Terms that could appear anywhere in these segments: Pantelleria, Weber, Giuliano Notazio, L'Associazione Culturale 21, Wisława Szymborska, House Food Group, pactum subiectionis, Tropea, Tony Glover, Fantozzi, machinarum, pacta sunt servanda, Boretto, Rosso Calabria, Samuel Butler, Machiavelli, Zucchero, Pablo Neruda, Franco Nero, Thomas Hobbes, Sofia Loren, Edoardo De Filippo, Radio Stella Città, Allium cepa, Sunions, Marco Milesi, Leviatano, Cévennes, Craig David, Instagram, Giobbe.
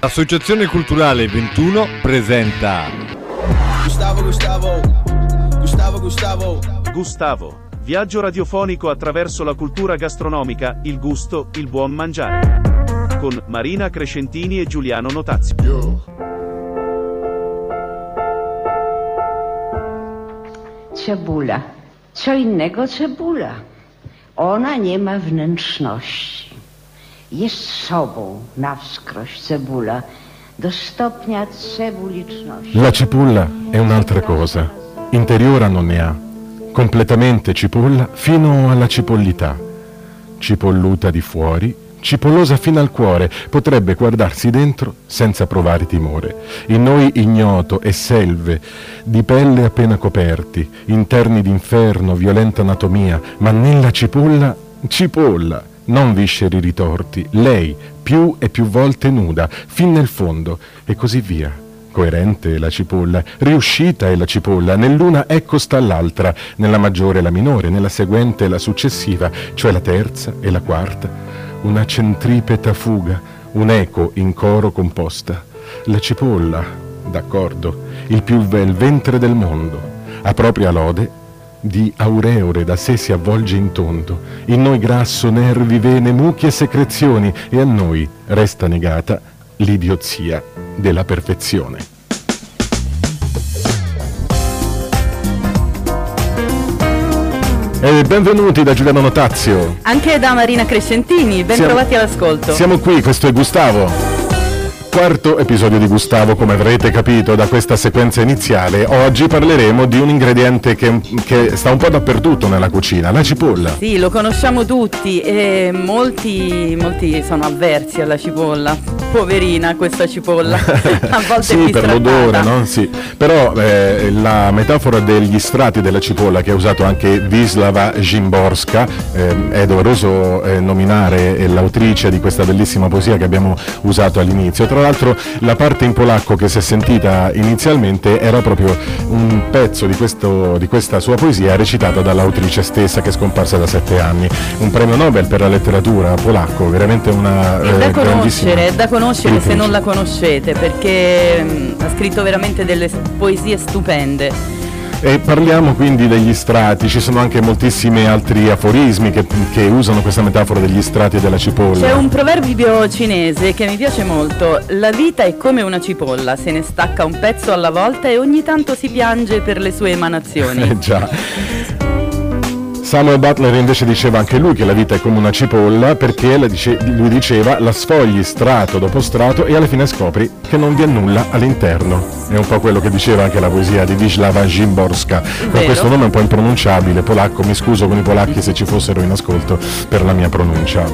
L'Associazione Culturale 21 presenta Gustavo, viaggio radiofonico attraverso la cultura gastronomica, il gusto, il buon mangiare. Con Marina Crescentini e Giuliano Notazio. Cebula. Co innego cebula. Ona nie ma wnętrzności. Jest sobą na wskroś cebula, do stopnia cebuliczności. La cipolla è un'altra cosa, interiora non ne ha, completamente cipolla fino alla cipollità, cipolluta di fuori, cipollosa fino al cuore, potrebbe guardarsi dentro senza provare timore. In noi ignoto e selve, di pelle appena coperti, interni d'inferno, violenta anatomia, ma nella cipolla, cipolla. Non visceri ritorti, lei più e più volte nuda, fin nel fondo, e così via. Coerente è la cipolla, riuscita è la cipolla, nell'una ecco sta l'altra, nella maggiore la minore, nella seguente la successiva, cioè la terza e la quarta. Una centripeta fuga, un eco in coro composta. La cipolla, d'accordo, il più bel ventre del mondo, a propria lode, di aureore da sé si avvolge in tondo, in noi grasso, nervi, vene, mucche e secrezioni, e a noi resta negata l'idiozia della perfezione. E benvenuti da Giuliano Notazio. Anche da Marina Crescentini, ben trovati all'ascolto. Siamo qui, questo è Gustavo. Quarto episodio di Gustavo, come avrete capito da questa sequenza iniziale. Oggi parleremo di un ingrediente che sta un po' dappertutto nella cucina, la cipolla. Sì, lo conosciamo tutti e molti sono avversi alla cipolla. Poverina questa cipolla, a volte sì, è per l'odore, no? Sì. Però la metafora degli strati della cipolla che ha usato anche Wisława Szymborska, è doveroso nominare l'autrice di questa bellissima poesia che abbiamo usato all'inizio. Tra l'altro la parte in polacco che si è sentita inizialmente era proprio un pezzo di questa sua poesia recitata dall'autrice stessa, che è scomparsa da 7 anni. Un premio Nobel per la letteratura polacco, veramente una grandissima. È da conoscere se non la conoscete, perché ha scritto veramente delle poesie stupende. E parliamo quindi degli strati, ci sono anche moltissimi altri aforismi che usano questa metafora degli strati della cipolla. C'è un proverbio cinese che mi piace molto: la vita è come una cipolla, se ne stacca un pezzo alla volta e ogni tanto si piange per le sue emanazioni. Già. Samuel Butler invece diceva anche lui che la vita è come una cipolla, perché lui diceva la sfogli strato dopo strato e alla fine scopri che non vi è nulla all'interno. È un po' quello che diceva anche la poesia di Wisława Szymborska, con questo nome un po' impronunciabile, polacco, mi scuso con i polacchi se ci fossero in ascolto per la mia pronuncia.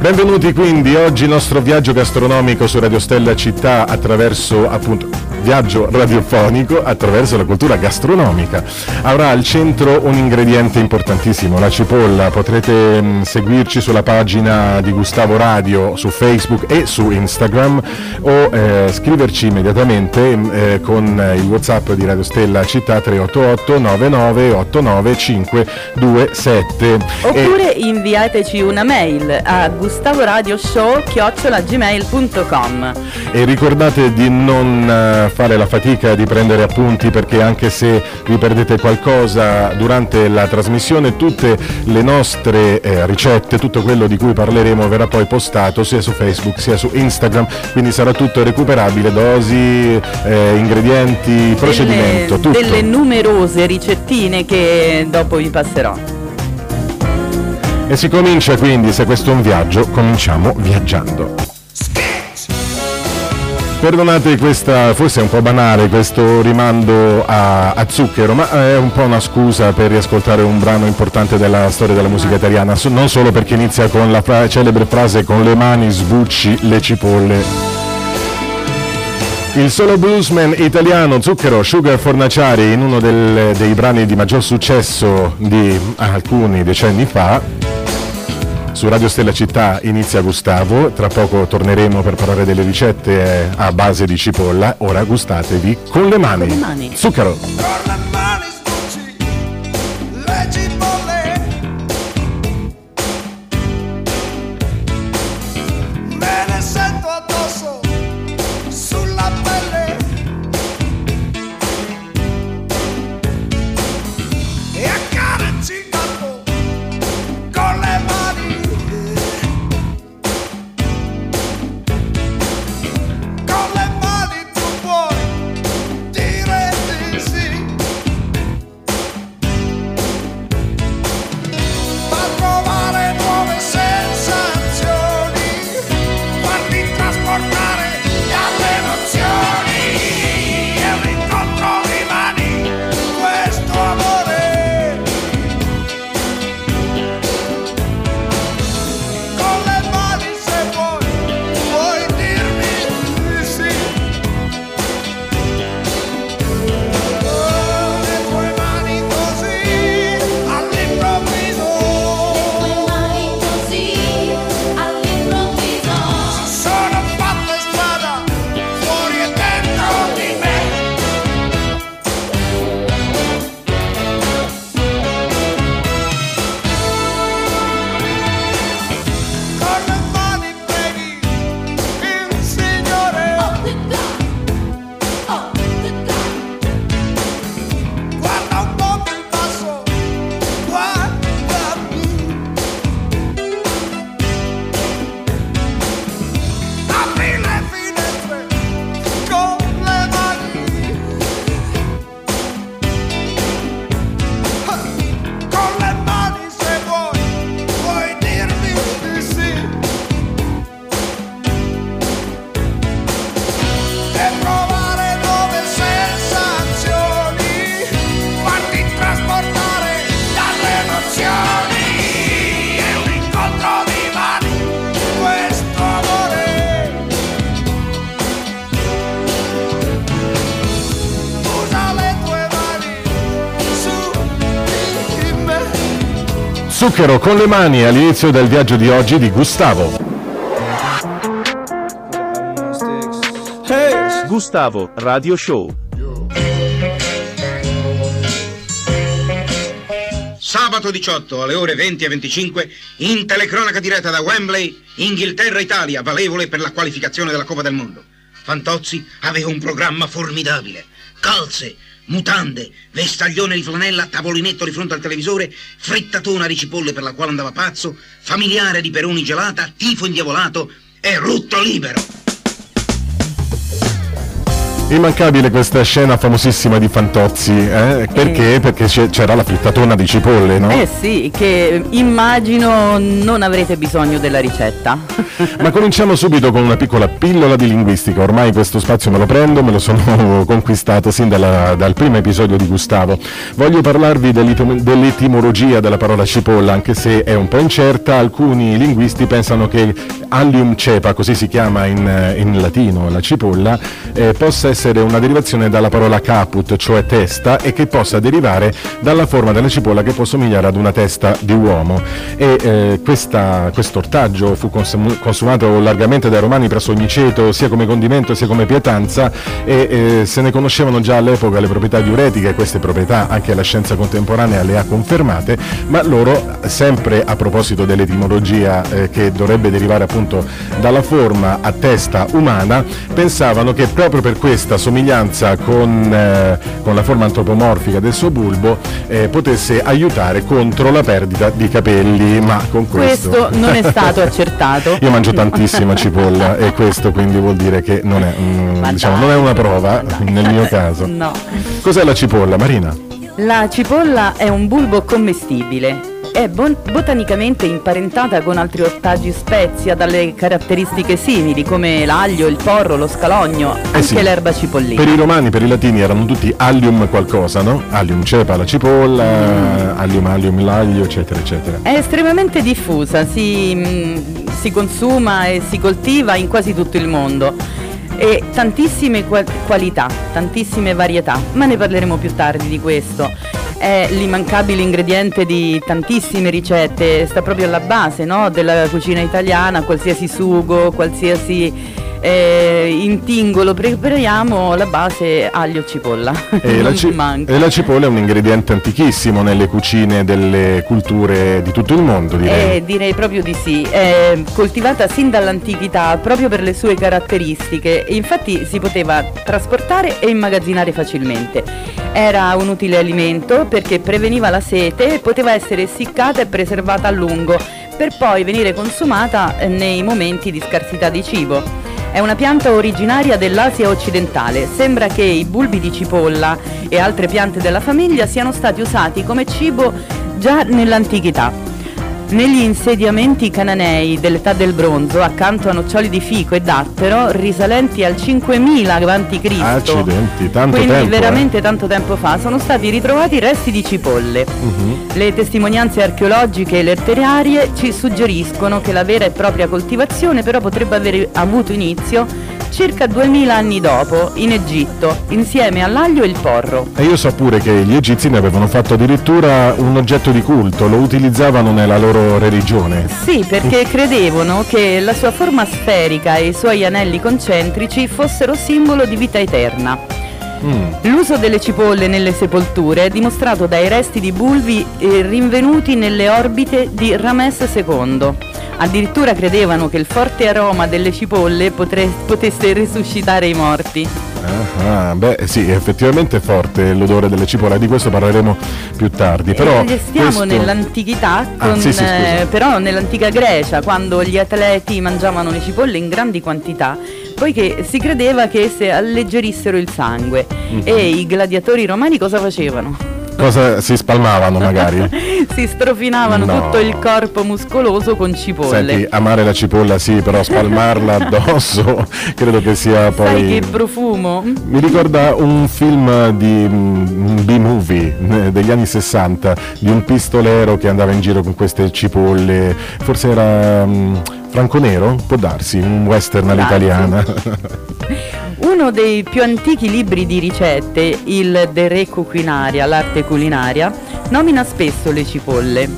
Benvenuti quindi, oggi il nostro viaggio gastronomico su Radio Stella Città attraverso, appunto, viaggio radiofonico attraverso la cultura gastronomica. Avrà al centro un ingrediente importantissimo, la cipolla. Potrete seguirci sulla pagina di Gustavo Radio su Facebook e su Instagram, o scriverci immediatamente con il WhatsApp di Radio Stella Città 388 99 89 527, oppure inviateci una mail a gustavoradioshow@gmail.com. E ricordate di non fare la fatica di prendere appunti, perché anche se vi perdete qualcosa durante la trasmissione, tutte le nostre ricette, tutto quello di cui parleremo verrà poi postato sia su Facebook sia su Instagram, quindi sarà tutto recuperabile, dosi, ingredienti, procedimento, tutto. Delle numerose ricettine che dopo vi passerò. E si comincia quindi, se questo è un viaggio, cominciamo viaggiando. Perdonate questa, forse è un po' banale questo rimando a Zucchero, ma è un po' una scusa per riascoltare un brano importante della storia della musica italiana, non solo perché inizia con la celebre frase "con le mani sbucci le cipolle". Il solo bluesman italiano Zucchero, Sugar Fornaciari, in uno dei brani di maggior successo di alcuni decenni fa. Su Radio Stella Città inizia Gustavo, tra poco torneremo per parlare delle ricette a base di cipolla. Ora gustatevi con le mani. Con le mani. Zucchero. Zucchero con le mani all'inizio del viaggio di oggi di Gustavo. Gustavo Radio Show. Sabato 18 alle ore 20:25 in telecronaca diretta da Wembley, Inghilterra-Italia, valevole per la qualificazione della Coppa del Mondo. Fantozzi aveva un programma formidabile. Calze, mutande, vestaglione di flanella, tavolinetto di fronte al televisore, frittatona di cipolle per la quale andava pazzo, familiare di peroni gelata, tifo indiavolato e rutto libero. Immancabile questa scena famosissima di Fantozzi, perché? Perché c'era la frittatona di cipolle, no? Eh sì, che immagino non avrete bisogno della ricetta. Ma cominciamo subito con una piccola pillola di linguistica, ormai questo spazio me lo prendo, me lo sono conquistato sin dal primo episodio di Gustavo. Voglio parlarvi dell'etimologia della parola cipolla, anche se è un po' incerta, alcuni linguisti pensano che Allium cepa, così si chiama in latino la cipolla, possa essere una derivazione dalla parola caput, cioè testa, e che possa derivare dalla forma della cipolla che può somigliare ad una testa di uomo. Questo ortaggio fu consumato largamente dai romani presso ogni ceto, sia come condimento sia come pietanza, e se ne conoscevano già all'epoca le proprietà diuretiche. Queste proprietà anche la scienza contemporanea le ha confermate, ma loro, sempre a proposito dell'etimologia che dovrebbe derivare appunto dalla forma a testa umana, pensavano che proprio per questa somiglianza con la forma antropomorfica del suo bulbo potesse aiutare contro la perdita di capelli, ma con questo non è stato accertato. Io mangio tantissima cipolla e questo quindi vuol dire che non è una prova nel mio caso. No. Cos'è la cipolla, Marina? La cipolla è un bulbo commestibile. È botanicamente imparentata con altri ortaggi spezia dalle caratteristiche simili come l'aglio, il porro, lo scalogno, anche l'erba cipollina. Per i romani, per i latini erano tutti allium qualcosa, no? Allium cepa, la cipolla, allium, l'aglio, eccetera, eccetera. È estremamente diffusa, si consuma e si coltiva in quasi tutto il mondo. E tantissime qualità, tantissime varietà, ma ne parleremo più tardi di questo. È l'immancabile ingrediente di tantissime ricette, sta proprio alla base, no, della cucina italiana. Qualsiasi sugo, qualsiasi intingolo prepariamo, la base aglio cipolla. La cipolla è un ingrediente antichissimo nelle cucine delle culture di tutto il mondo, direi. Direi proprio di sì, è coltivata sin dall'antichità proprio per le sue caratteristiche, infatti si poteva trasportare e immagazzinare facilmente. Era un utile alimento perché preveniva la sete e poteva essere essiccata e preservata a lungo per poi venire consumata nei momenti di scarsità di cibo. È una pianta originaria dell'Asia occidentale. Sembra che i bulbi di cipolla e altre piante della famiglia siano stati usati come cibo già nell'antichità. Negli insediamenti cananei dell'età del bronzo, accanto a noccioli di fico e dattero risalenti al 5000 a.C., accidenti, tanto quindi tempo, veramente tanto tempo fa, sono stati ritrovati resti di cipolle. Le testimonianze archeologiche e letterarie ci suggeriscono che la vera e propria coltivazione però potrebbe aver avuto inizio circa 2000 anni dopo, in Egitto, insieme all'aglio e il porro. E io so pure che gli egizi ne avevano fatto addirittura un oggetto di culto, lo utilizzavano nella loro religione. Sì, perché credevano che la sua forma sferica e i suoi anelli concentrici fossero simbolo di vita eterna. L'uso delle cipolle nelle sepolture è dimostrato dai resti di bulbi rinvenuti nelle orbite di Ramses II. Addirittura credevano che il forte aroma delle cipolle potesse resuscitare i morti. Beh sì, effettivamente è forte l'odore delle cipolle, di questo parleremo più tardi. Però restiamo nell'antichità, però nell'antica Grecia, quando gli atleti mangiavano le cipolle in grandi quantità, poiché si credeva che esse alleggerissero il sangue. E i gladiatori romani cosa facevano? Cosa si spalmavano magari? Si strofinavano tutto il corpo muscoloso con cipolle. Senti, amare la cipolla sì, però spalmarla addosso credo che sia poi... Sai che profumo? Mi ricorda un film di B-movie degli anni 60, di un pistolero che andava in giro con queste cipolle, forse era Franco Nero? Può darsi, un western all'italiana. Uno dei più antichi libri di ricette, il De Re Cucinaria, l'arte culinaria, nomina spesso le cipolle.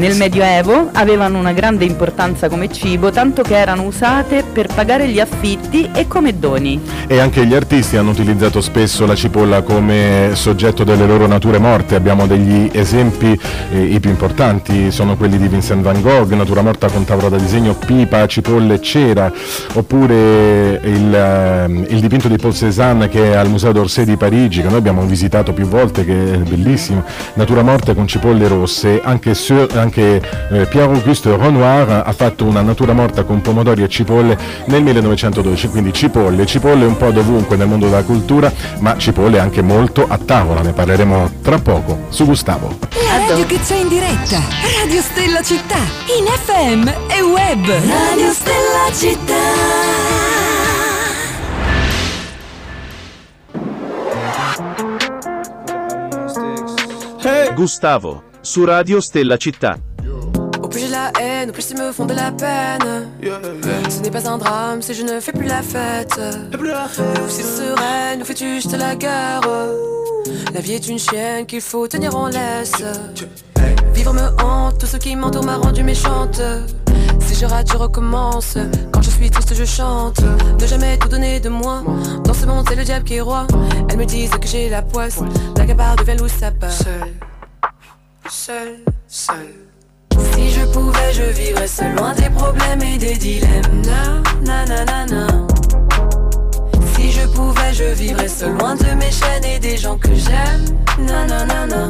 Nel Medioevo avevano una grande importanza come cibo, tanto che erano usate per pagare gli affitti e come doni. E anche gli artisti hanno utilizzato spesso la cipolla come soggetto delle loro nature morte. Abbiamo degli esempi, i più importanti sono quelli di Vincent Van Gogh, natura morta con tavolo da disegno, pipa, cipolle, cera, oppure il dipinto di Paul Cézanne che è al Museo d'Orsay di Parigi, che noi abbiamo visitato più volte, che è bellissimo, natura morte con cipolle rosse. Anche Pierre-Auguste Renoir ha fatto una natura morta con pomodori e cipolle nel 1912, quindi cipolle un po' dovunque nel mondo della cultura, ma cipolle anche molto a tavola. Ne parleremo tra poco su Gustavo. La radio che c'è in diretta, Radio Stella Città, in FM e web. Radio Stella Città. Gustavo, su Radio Stella Città. Au plus j'ai la haine, au plus ils me font de la peine. Ce n'est pas un drame si je ne fais plus la fête. Ou si sereine, ou fais-tu juste la guerre. La vie est une chienne qu'il faut tenir en laisse. Vivre me hante, tout ce qui m'entoure m'a rendu méchante. Si je rate, je recommence. Quand je suis triste, je chante. Ne jamais tout donner de moi. Dans ce monde, c'est le diable qui est roi. Elles me disent que j'ai la poisse. La gabarre devient loup, ça part. Seul. Si je pouvais, je vivrais seul, loin des problèmes et des dilemmes. Na, na, na, na, na. Si je pouvais, je vivrais seul, loin de mes chaînes et des gens que j'aime. Na, na, na, na.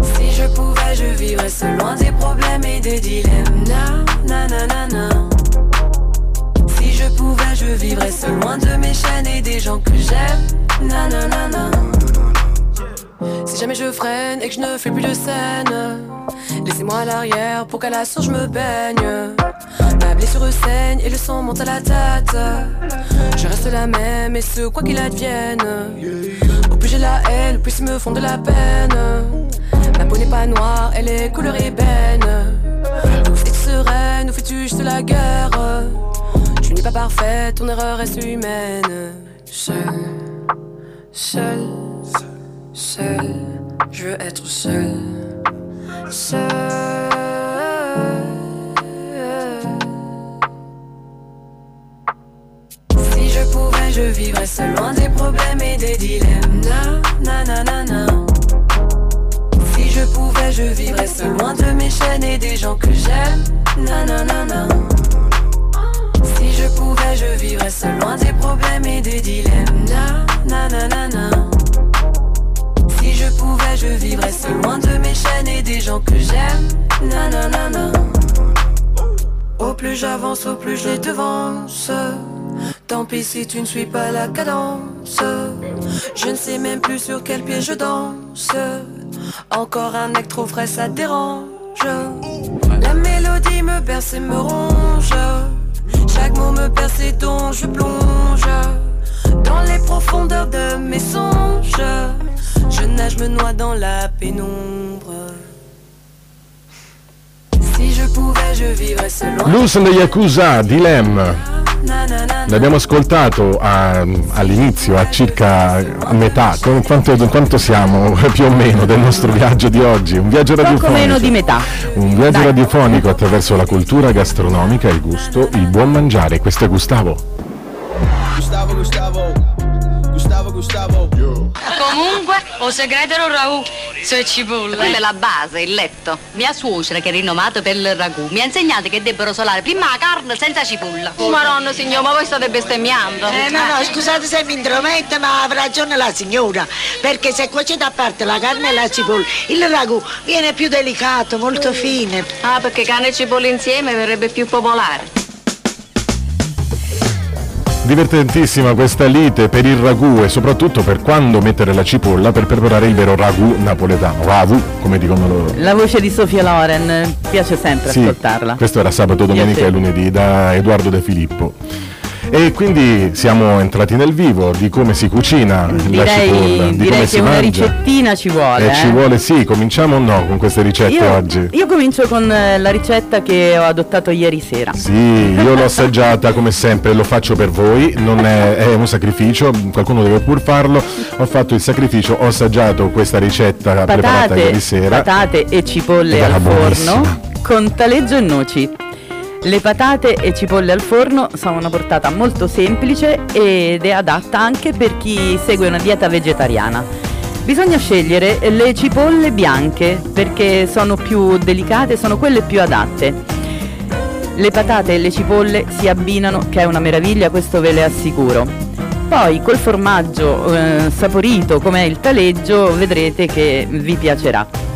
Si je pouvais, je vivrais seul, loin des problèmes et des dilemmes. Na, na, na, na, na. Si je pouvais, je vivrais seul, loin de mes chaînes et des gens que j'aime. Na, na, na, na. Si jamais je freine et que je ne fais plus de scène, laissez-moi à l'arrière pour qu'à la source je me baigne. Ma blessure saigne et le sang monte à la tête. Je reste la même et ce quoi qu'il advienne. Au plus j'ai la haine, au plus ils me font de la peine. Ma peau n'est pas noire, elle est couleur ébène. Nous fais-tu sereine, nous fais-tu juste la guerre. Tu n'es pas parfaite, ton erreur reste humaine. Seul, je veux être seul. Si je pouvais, je vivrais seul, loin des problèmes et des dilemmes. Na, na, na, na, na. Si je pouvais, je vivrais seul, loin de mes chaînes et des gens que j'aime. Na, na, na, na. Si je pouvais, je vivrais seul, loin des problèmes et des dilemmes. Na, na, na, na, na. Si je pouvais, je vivrais seul, loin de mes chaînes et des gens que j'aime. Na, na, na, na. Au plus j'avance, au plus je les devance. Tant pis si tu ne suis pas la cadence. Je ne sais même plus sur quel pied je danse. Encore un acte trop frais, ça dérange. La mélodie me berce et me ronge. Chaque mot me berce et dont je plonge dans les profondeurs de mes songes. Je nage, me noie dans la pénombre. Si je pouvais, je vivrais seul. Blues and the Yakuza, Dilemma. L'abbiamo ascoltato all'inizio, a circa a metà, quanto siamo più o meno del nostro viaggio di oggi? Un viaggio radiofonico. Poco meno di metà. Un viaggio radiofonico attraverso la cultura gastronomica, il gusto, il buon mangiare. Questo è Gustavo. Yo. Comunque, o segreto o ragù, sono cipolle. Quella è la base, il letto. Mia suocera, che è rinomata per il ragù, mi ha insegnato che debbero solare prima la carne senza cipolla. Maronna signora, ma voi state bestemmiando? No, scusate se mi intrometto, ma ha ragione la signora. Perché se cuocete a parte la carne e la cipolla, il ragù viene più delicato, molto fine. Ah, perché carne e cipolla insieme verrebbe più popolare. Divertentissima questa lite per il ragù e soprattutto per quando mettere la cipolla per preparare il vero ragù napoletano. Ragù, come dicono loro. La voce di Sofia Loren, piace sempre ascoltarla. Questo era sabato, domenica e lunedì, da Edoardo De Filippo. E quindi siamo entrati nel vivo di come si cucina la cipolla, di direi come si mangia. Una ricettina ci vuole. Ci vuole, sì. Cominciamo o no con queste ricette oggi? Io comincio con la ricetta che ho adottato ieri sera. Sì, io l'ho assaggiata come sempre, lo faccio per voi, non è un sacrificio, qualcuno deve pur farlo. Ho fatto il sacrificio, ho assaggiato questa ricetta preparata ieri sera. Patate e cipolle al forno con taleggio e noci. Le patate e cipolle al forno sono una portata molto semplice ed è adatta anche per chi segue una dieta vegetariana. Bisogna scegliere le cipolle bianche perché sono più delicate, sono quelle più adatte. Le patate e le cipolle si abbinano, che è una meraviglia, questo ve le assicuro. Poi col formaggio saporito come il taleggio vedrete che vi piacerà.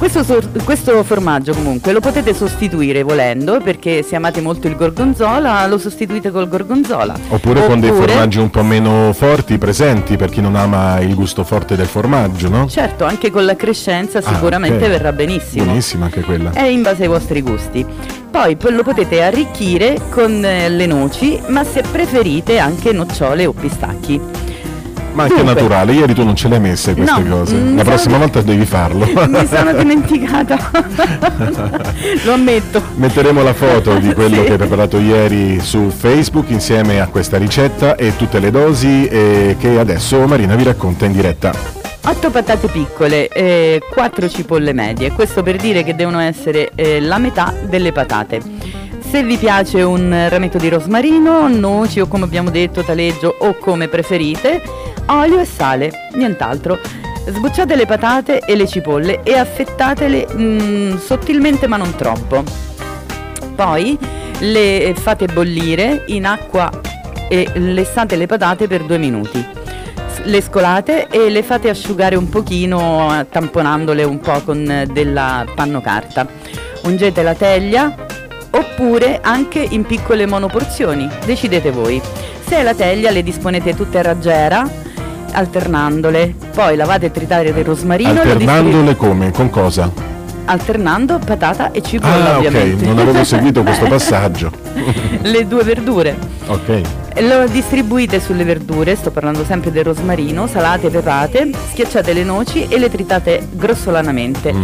Questo formaggio comunque lo potete sostituire volendo, perché se amate molto il gorgonzola lo sostituite col gorgonzola. Oppure con dei formaggi un po' meno forti presenti per chi non ama il gusto forte del formaggio, no? Certo, anche con la crescenza sicuramente verrà benissimo. Benissimo anche quella. È in base ai vostri gusti. Poi lo potete arricchire con le noci, ma se preferite anche nocciole o pistacchi. Ma anche naturale, ieri tu non ce le hai messe queste cose. La prossima volta devi farlo. Mi sono dimenticata. Lo ammetto. Metteremo la foto di quello che hai preparato ieri su Facebook insieme a questa ricetta e tutte le dosi che adesso Marina vi racconta in diretta. 8 patate piccole e 4 cipolle medie. Questo per dire che devono essere la metà delle patate. Se vi piace un rametto di rosmarino, noci o come abbiamo detto taleggio o come preferite, olio e sale, nient'altro. Sbucciate le patate e le cipolle e affettatele sottilmente ma non troppo. Poi le fate bollire in acqua e lessate le patate per 2 minuti. Le scolate e le fate asciugare un pochino tamponandole un po' con della pannocarta. Ungete la teglia oppure anche in piccole monoporzioni, decidete voi. Se è la teglia le disponete tutte a raggiera alternandole, poi lavate e tritate del rosmarino. Alternandole come? Con cosa? Alternando patata e cipolla, ovviamente. Ok, non avevo seguito questo passaggio. Le 2 verdure. Ok. Lo distribuite sulle verdure, sto parlando sempre del rosmarino, salate e pepate, schiacciate le noci e le tritate grossolanamente.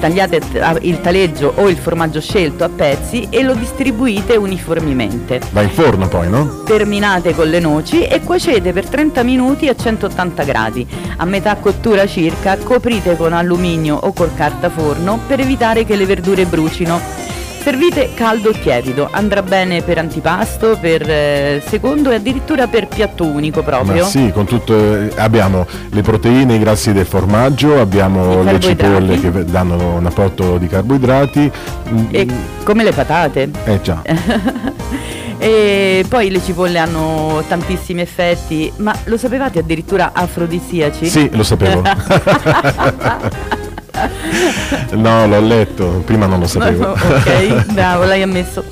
Tagliate il taleggio o il formaggio scelto a pezzi e lo distribuite uniformemente. Va in forno poi, no? Terminate con le noci e cuocete per 30 minuti a 180 gradi. A metà cottura circa coprite con alluminio o col cartaforno per evitare che le verdure brucino. Servite caldo e tiepido, andrà bene per antipasto, per secondo e addirittura per piatto unico proprio. Ma sì, con tutto, abbiamo le proteine, i grassi del formaggio, abbiamo le cipolle che danno un apporto di carboidrati. E come le patate. Già. E poi le cipolle hanno tantissimi effetti, ma lo sapevate addirittura afrodisiaci? Sì, lo sapevo. No, l'ho letto, prima non lo sapevo. Ok, bravo, l'hai ammesso.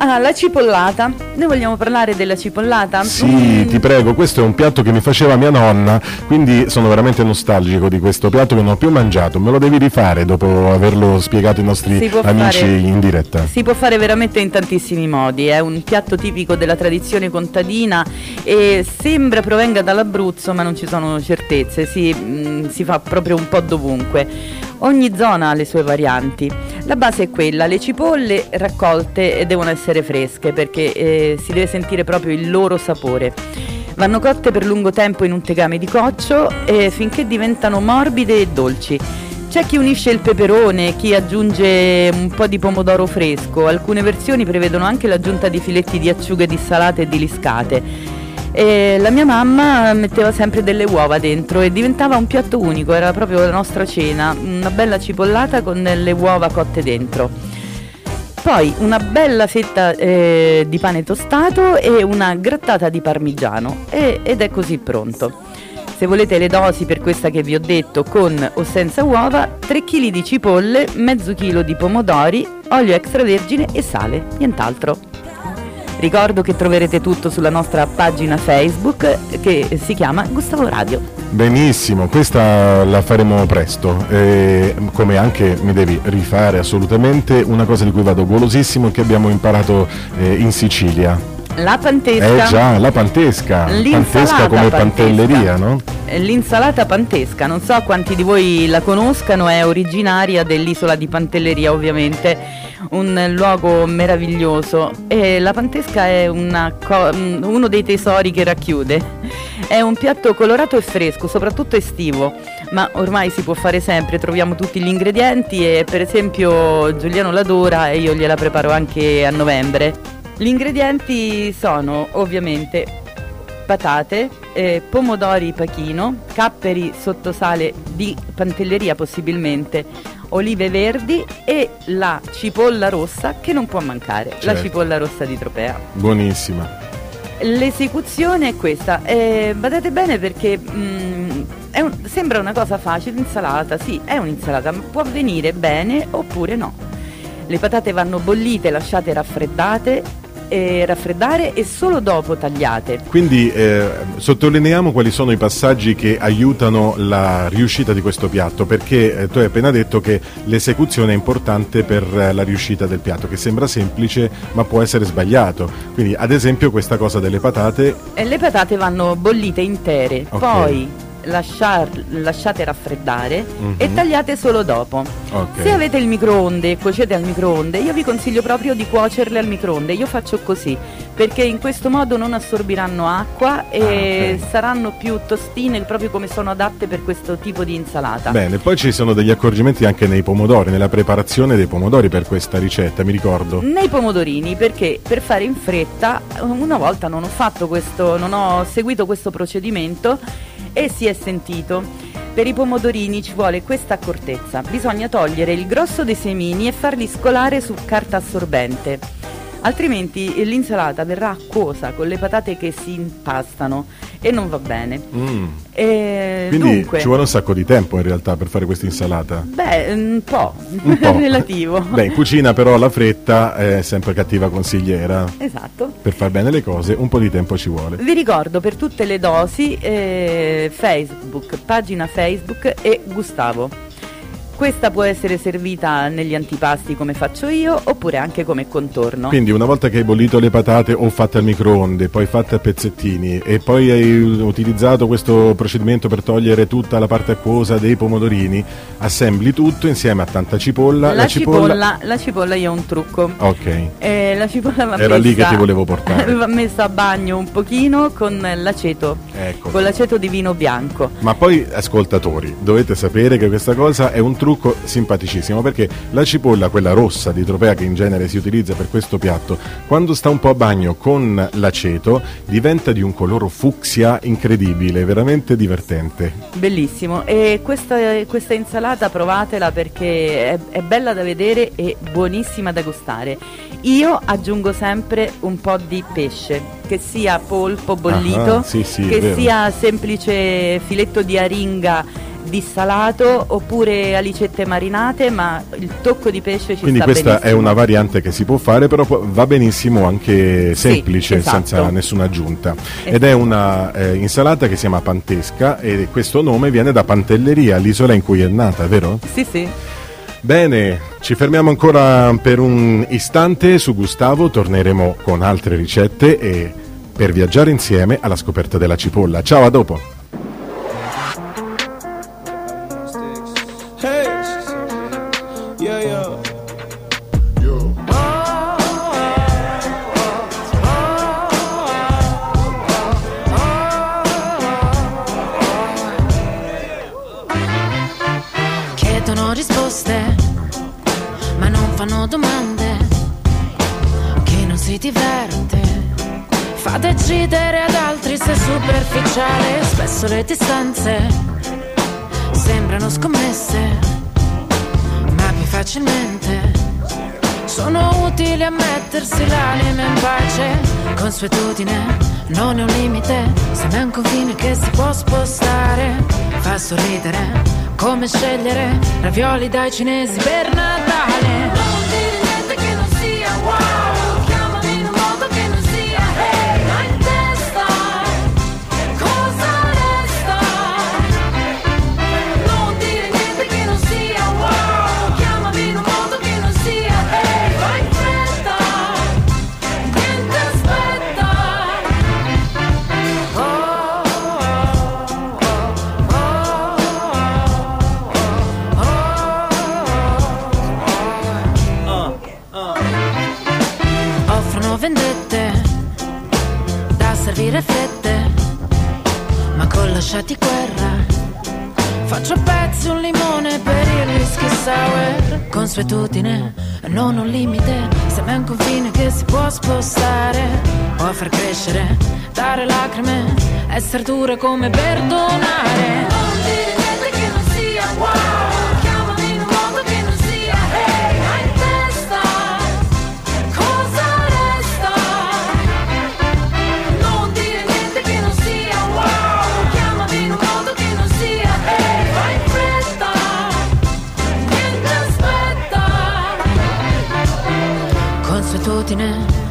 Ah, la cipollata, noi vogliamo parlare della cipollata? Sì, ti prego, questo è un piatto che mi faceva mia nonna, quindi sono veramente nostalgico di questo piatto che non ho più mangiato. Me lo devi rifare dopo averlo spiegato ai nostri amici in diretta. Si può fare veramente in tantissimi modi, è un piatto tipico della tradizione contadina e sembra provenga dall'Abruzzo, ma non ci sono certezze, si fa proprio un po' dovunque. Ogni zona ha le sue varianti. La base è quella, le cipolle raccolte devono essere fresche perché si deve sentire proprio il loro sapore. Vanno cotte per lungo tempo in un tegame di coccio finché diventano morbide e dolci. C'è chi unisce il peperone, chi aggiunge un po' di pomodoro fresco. Alcune versioni prevedono anche l'aggiunta di filetti di acciughe dissalate e di liscate. E la mia mamma metteva sempre delle uova dentro e diventava un piatto unico, era proprio la nostra cena, una bella cipollata con le uova cotte dentro. Poi una bella fetta di pane tostato e una grattata di parmigiano ed è così pronto. Se volete le dosi per questa che vi ho detto, con o senza uova, 3 kg di cipolle, mezzo chilo di pomodori, olio extravergine e sale, nient'altro. Ricordo che troverete tutto sulla nostra pagina Facebook che si chiama Gustavo Radio. Benissimo, questa la faremo presto, come anche mi devi rifare assolutamente una cosa di cui vado golosissimo che abbiamo imparato in Sicilia. La pantesca. Già, la pantesca. Pantesca come pantelleria, no? L'insalata pantesca, non so quanti di voi la conoscano, è originaria dell'isola di Pantelleria, ovviamente, un luogo meraviglioso, e la pantesca è uno dei tesori che racchiude. È un piatto colorato e fresco, soprattutto estivo, ma ormai si può fare sempre, troviamo tutti gli ingredienti e per esempio Giuliano l'adora e io gliela preparo anche a novembre. Gli ingredienti sono ovviamente patate, pomodori pachino, capperi sottosale di Pantelleria possibilmente, olive verdi e la cipolla rossa che non può mancare, certo. La cipolla rossa di Tropea. Buonissima. L'esecuzione è questa, badate bene perché sembra una cosa facile, insalata, sì, è un'insalata, ma può venire bene oppure no. Le patate vanno bollite, lasciate raffreddare e solo dopo tagliate. Quindi sottolineiamo quali sono i passaggi che aiutano la riuscita di questo piatto, perché tu hai appena detto che l'esecuzione è importante per la riuscita del piatto, che sembra semplice ma può essere sbagliato. Quindi ad esempio questa cosa delle patate, le patate vanno bollite intere, okay. Poi lasciate raffreddare, mm-hmm. E tagliate solo dopo, okay. Se avete il microonde e cuocete al microonde, io vi consiglio proprio di cuocerle al microonde. Io faccio così perché in questo modo non assorbiranno acqua e okay. Saranno più tostine, proprio come sono adatte per questo tipo di insalata. Bene, poi ci sono degli accorgimenti anche nei pomodori, nella preparazione dei pomodori per questa ricetta, mi ricordo. Nei pomodorini, perché per fare in fretta una volta non ho fatto questo, non ho seguito questo procedimento e si è sentito. Per i pomodorini ci vuole questa accortezza: bisogna togliere il grosso dei semini e farli scolare su carta assorbente, altrimenti l'insalata verrà acquosa con le patate che si impastano e non va bene. Quindi dunque, ci vuole un sacco di tempo in realtà per fare questa insalata. Beh, un po'. Relativo. Beh, in cucina però la fretta è sempre cattiva consigliera. Esatto. Per far bene le cose un po' di tempo ci vuole. Vi ricordo per tutte le dosi Facebook, pagina Facebook e Gustavo. Questa può essere servita negli antipasti come faccio io, oppure anche come contorno. Quindi una volta che hai bollito le patate o fatte al microonde, poi fatte a pezzettini e poi hai utilizzato questo procedimento per togliere tutta la parte acquosa dei pomodorini, assembli tutto insieme a tanta cipolla. La cipolla io ho un trucco. Ok. La cipolla va Era lì che ti volevo portare. Va messa a bagno un pochino con l'aceto. Ecco. Con l'aceto di vino bianco. Ma poi, ascoltatori, dovete sapere che questa cosa è un trucco simpaticissimo, perché la cipolla, quella rossa di Tropea che in genere si utilizza per questo piatto, quando sta un po' a bagno con l'aceto diventa di un colore fucsia incredibile, veramente divertente, bellissimo. E questa insalata provatela perché è bella da vedere e buonissima da gustare. Io aggiungo sempre un po' di pesce, che sia polpo bollito, che sia semplice filetto di aringa dissalato oppure alicette marinate, ma il tocco di pesce ci quindi sta benissimo. Quindi questa è una variante che si può fare, però va benissimo anche semplice, sì, esatto. Senza nessuna aggiunta, esatto. Ed è una insalata che si chiama pantesca e questo nome viene da Pantelleria, l'isola in cui è nata, vero? Sì, sì. Bene, ci fermiamo ancora per un istante su Gustavo, torneremo con altre ricette e per viaggiare insieme alla scoperta della cipolla. Ciao, a dopo. Spesso le distanze sembrano scommesse, ma più facilmente sono utili a mettersi l'anima in pace. Consuetudine non è un limite, sembra un confine che si può spostare. Fa sorridere come scegliere ravioli dai cinesi per Natale. Non dire niente che non sia wow. servire fredde, ma collasciati guerra. Faccio a pezzi un limone per il whisky sour. Consuetudine, non un limite, semmai un confine che si può spostare o a far crescere, dare lacrime, essere dure come perdonare. Non dire niente che non sia wow.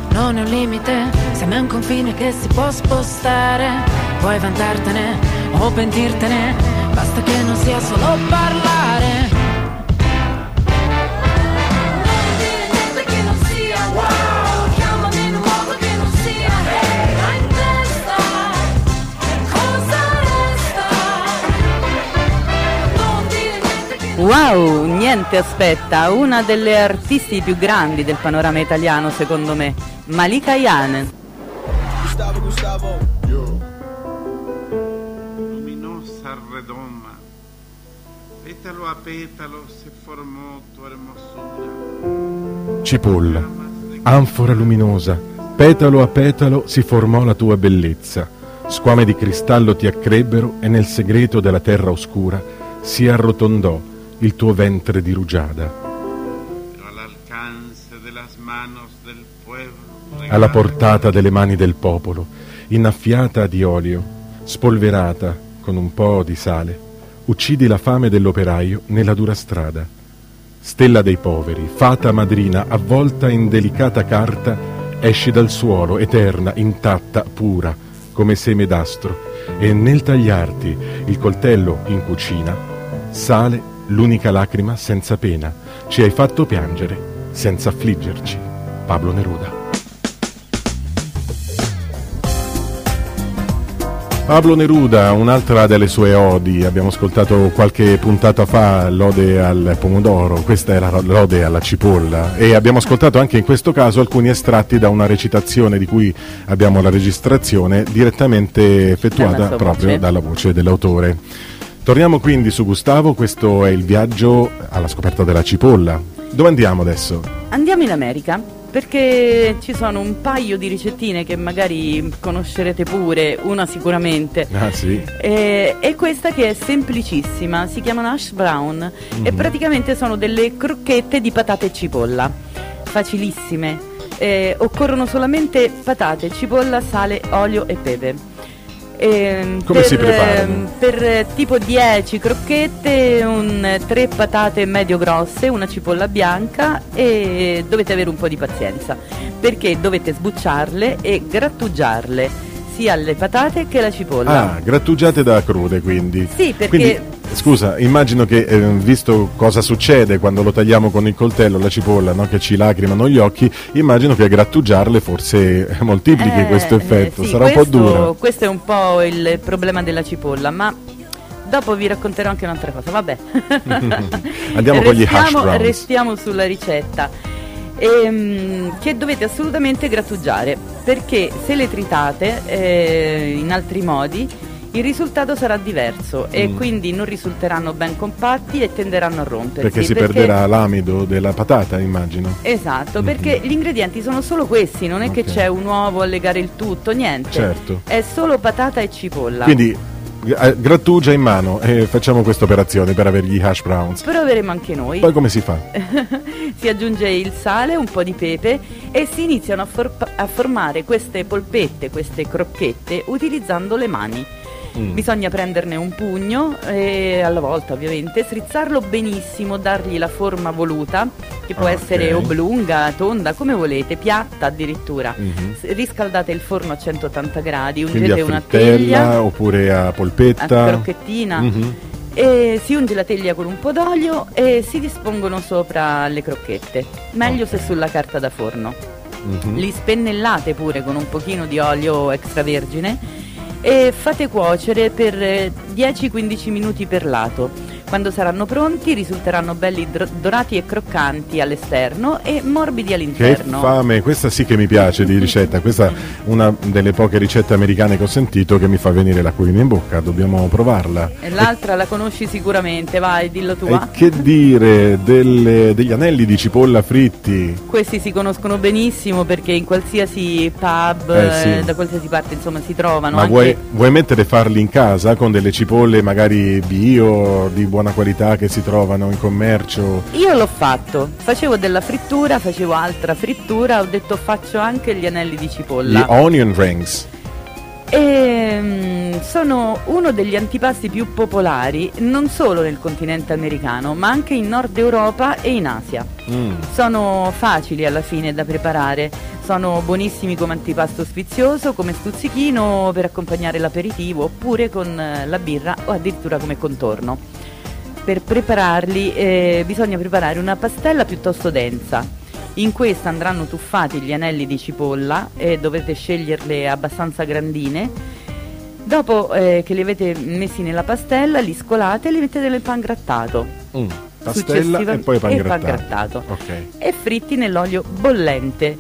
Non è un limite, se mai è un confine che si può spostare. Puoi vantartene o pentirtene, basta che non sia solo parlare. Wow, niente aspetta, una delle artisti più grandi del panorama italiano secondo me, Malika Ayane. Gustavo, io. Luminosa redoma, petalo a petalo si formò tua hermosura. Cipolla, anfora luminosa, petalo a petalo si formò la tua bellezza. Squame di cristallo ti accrebbero e nel segreto della terra oscura si arrotondò il tuo ventre di rugiada. Alla portata delle mani del popolo, innaffiata di olio, spolverata con un po' di sale, uccidi la fame dell'operaio nella dura strada. Stella dei poveri, fata madrina, avvolta in delicata carta, esci dal suolo, eterna, intatta, pura, come seme d'astro, e nel tagliarti il coltello in cucina, sale l'unica lacrima senza pena, ci hai fatto piangere senza affliggerci. Pablo Neruda. Pablo Neruda, un'altra delle sue odi, abbiamo ascoltato qualche puntata fa l'ode al pomodoro, questa era l'ode alla cipolla, e abbiamo ascoltato anche in questo caso alcuni estratti da una recitazione di cui abbiamo la registrazione direttamente effettuata proprio voce. Dalla voce dell'autore. Torniamo quindi su Gustavo, questo è il viaggio alla scoperta della cipolla. Dove andiamo adesso? Andiamo in America, perché ci sono un paio di ricettine che magari conoscerete pure, una sicuramente. Ah sì. E questa che è semplicissima, si chiamano hash brown, e praticamente sono delle crocchette di patate e cipolla, facilissime. Occorrono solamente patate, cipolla, sale, olio e pepe. Come si preparano? Per tipo 10 crocchette, 3 patate medio grosse, una cipolla bianca, e dovete avere un po' di pazienza perché dovete sbucciarle e grattugiarle sia le patate che la cipolla. Ah, grattugiate da crude quindi? Sì, perché... Quindi... Scusa, immagino che visto cosa succede quando lo tagliamo con il coltello la cipolla, no? Che ci lacrimano gli occhi, immagino che a grattugiarle forse moltiplichi questo effetto, sì, sarà questo, un po' duro. Questo è un po' il problema della cipolla, ma dopo vi racconterò anche un'altra cosa, vabbè. Andiamo con gli hash browns. Restiamo sulla ricetta, che dovete assolutamente grattugiare, perché se le tritate in altri modi il risultato sarà diverso e quindi non risulteranno ben compatti e tenderanno a rompersi. Perché si perderà l'amido della patata, immagino. Esatto, perché gli ingredienti sono solo questi, non è che c'è un uovo a legare il tutto, niente. Certo. È solo patata e cipolla. Quindi grattugia in mano e facciamo questa operazione per avere gli hash browns. Proveremo anche noi. Poi come si fa? Si aggiunge il sale, un po' di pepe e si iniziano a formare queste polpette, queste crocchette, utilizzando le mani. Bisogna prenderne un pugno e alla volta ovviamente strizzarlo benissimo, dargli la forma voluta che può essere oblunga, tonda, come volete, piatta addirittura. Riscaldate il forno a 180 gradi, ungete una teglia oppure a polpetta, a crocchettina, e si unge la teglia con un po' d'olio e si dispongono sopra le crocchette, meglio se sulla carta da forno. Li spennellate pure con un pochino di olio extravergine e fate cuocere per 10-15 minuti per lato. Quando saranno pronti risulteranno belli dorati e croccanti all'esterno e morbidi all'interno. Che fame, questa sì che mi piace di ricetta, questa è una delle poche ricette americane che ho sentito che mi fa venire l'acquolina in bocca, dobbiamo provarla. E l'altra la conosci sicuramente, vai, dillo tu. E che dire degli anelli di cipolla fritti? Questi si conoscono benissimo perché in qualsiasi pub, sì, da qualsiasi parte insomma si trovano. Ma anche... vuoi mettere farli in casa con delle cipolle magari bio, di buona qualità, che si trovano in commercio? Io l'ho fatto, facevo della frittura, facevo altra frittura, ho detto faccio anche gli anelli di cipolla, gli onion rings, e sono uno degli antipasti più popolari non solo nel continente americano ma anche in Nord Europa e in Asia. Sono facili alla fine da preparare, sono buonissimi come antipasto sfizioso, come stuzzichino per accompagnare l'aperitivo oppure con la birra o addirittura come contorno. Per prepararli bisogna preparare una pastella piuttosto densa. In questa andranno tuffati gli anelli di cipolla e dovete sceglierle abbastanza grandine. Dopo che li avete messi nella pastella, li scolate e li mettete nel pangrattato. Pastella e poi pangrattato. Okay. E fritti nell'olio bollente.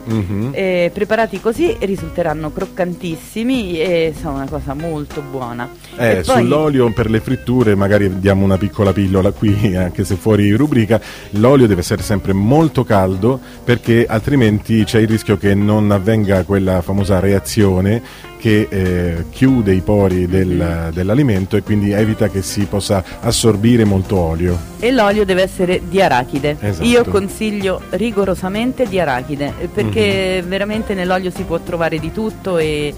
Preparati così risulteranno croccantissimi e sono una cosa molto buona. E poi... Sull'olio per le fritture magari diamo una piccola pillola qui, anche se fuori rubrica. L'olio deve essere sempre molto caldo perché altrimenti c'è il rischio che non avvenga quella famosa reazione che chiude i pori dell'alimento e quindi evita che si possa assorbire molto olio. E l'olio deve essere di arachide. Esatto. Io consiglio rigorosamente di arachide perché veramente nell'olio si può trovare di tutto e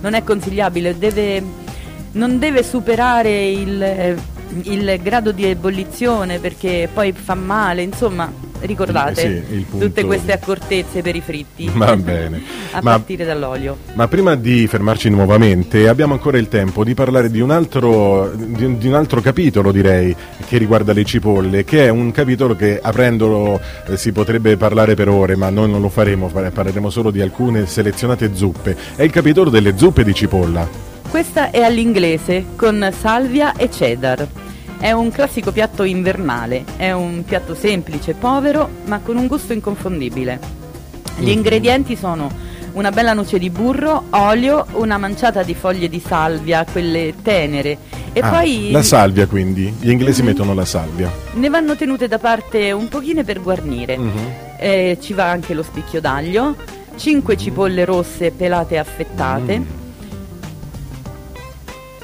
non è consigliabile, non deve superare il grado di ebollizione perché poi fa male, insomma. Ricordate tutte queste accortezze per i fritti. Va bene. Partire dall'olio. Ma prima di fermarci nuovamente abbiamo ancora il tempo di parlare di un altro capitolo, direi, che riguarda le cipolle, che è un capitolo che aprendolo si potrebbe parlare per ore, ma noi non lo faremo, parleremo solo di alcune selezionate zuppe. È il capitolo delle zuppe di cipolla. Questa è all'inglese con salvia e cheddar. È un classico piatto invernale, è un piatto semplice, povero, ma con un gusto inconfondibile. Gli ingredienti sono una bella noce di burro, olio, una manciata di foglie di salvia, quelle tenere, e poi... La salvia, quindi? Gli inglesi mettono la salvia. Ne vanno tenute da parte un pochino per guarnire. Ci va anche lo spicchio d'aglio, 5 cipolle rosse pelate e affettate.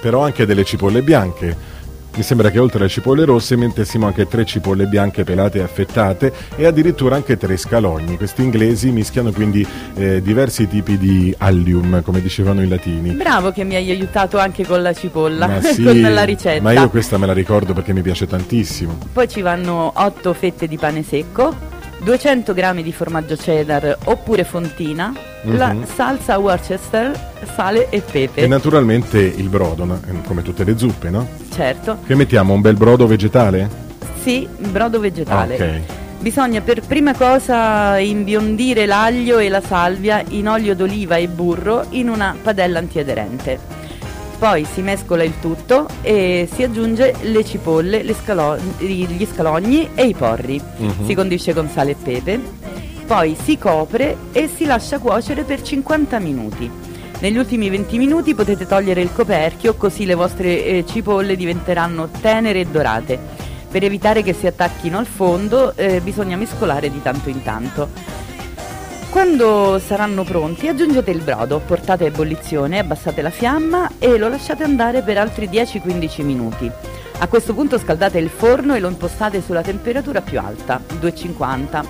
Però anche delle cipolle bianche. Mi sembra che oltre alle cipolle rosse mettessimo anche 3 cipolle bianche pelate e affettate e addirittura anche 3 scalogni. Questi inglesi mischiano quindi diversi tipi di allium, come dicevano i latini. Bravo che mi hai aiutato anche con la cipolla, ma sì, con la ricetta. Ma io questa me la ricordo perché mi piace tantissimo. Poi ci vanno 8 fette di pane secco, 200 grammi di formaggio cheddar oppure fontina, la salsa Worcester, sale e pepe. E naturalmente il brodo, come tutte le zuppe, no? Certo. Che mettiamo, un bel brodo vegetale? Sì, brodo vegetale. Ok. Bisogna per prima cosa imbiondire l'aglio e la salvia in olio d'oliva e burro in una padella antiaderente. Poi si mescola il tutto e si aggiunge le cipolle, gli scalogni e i porri. Si condisce con sale e pepe. Poi si copre e si lascia cuocere per 50 minuti. Negli ultimi 20 minuti potete togliere il coperchio, così le vostre cipolle diventeranno tenere e dorate. Per evitare che si attacchino al fondo bisogna mescolare di tanto in tanto. Quando saranno pronti aggiungete il brodo, portate a ebollizione, abbassate la fiamma e lo lasciate andare per altri 10-15 minuti. A questo punto scaldate il forno e lo impostate sulla temperatura più alta, 250,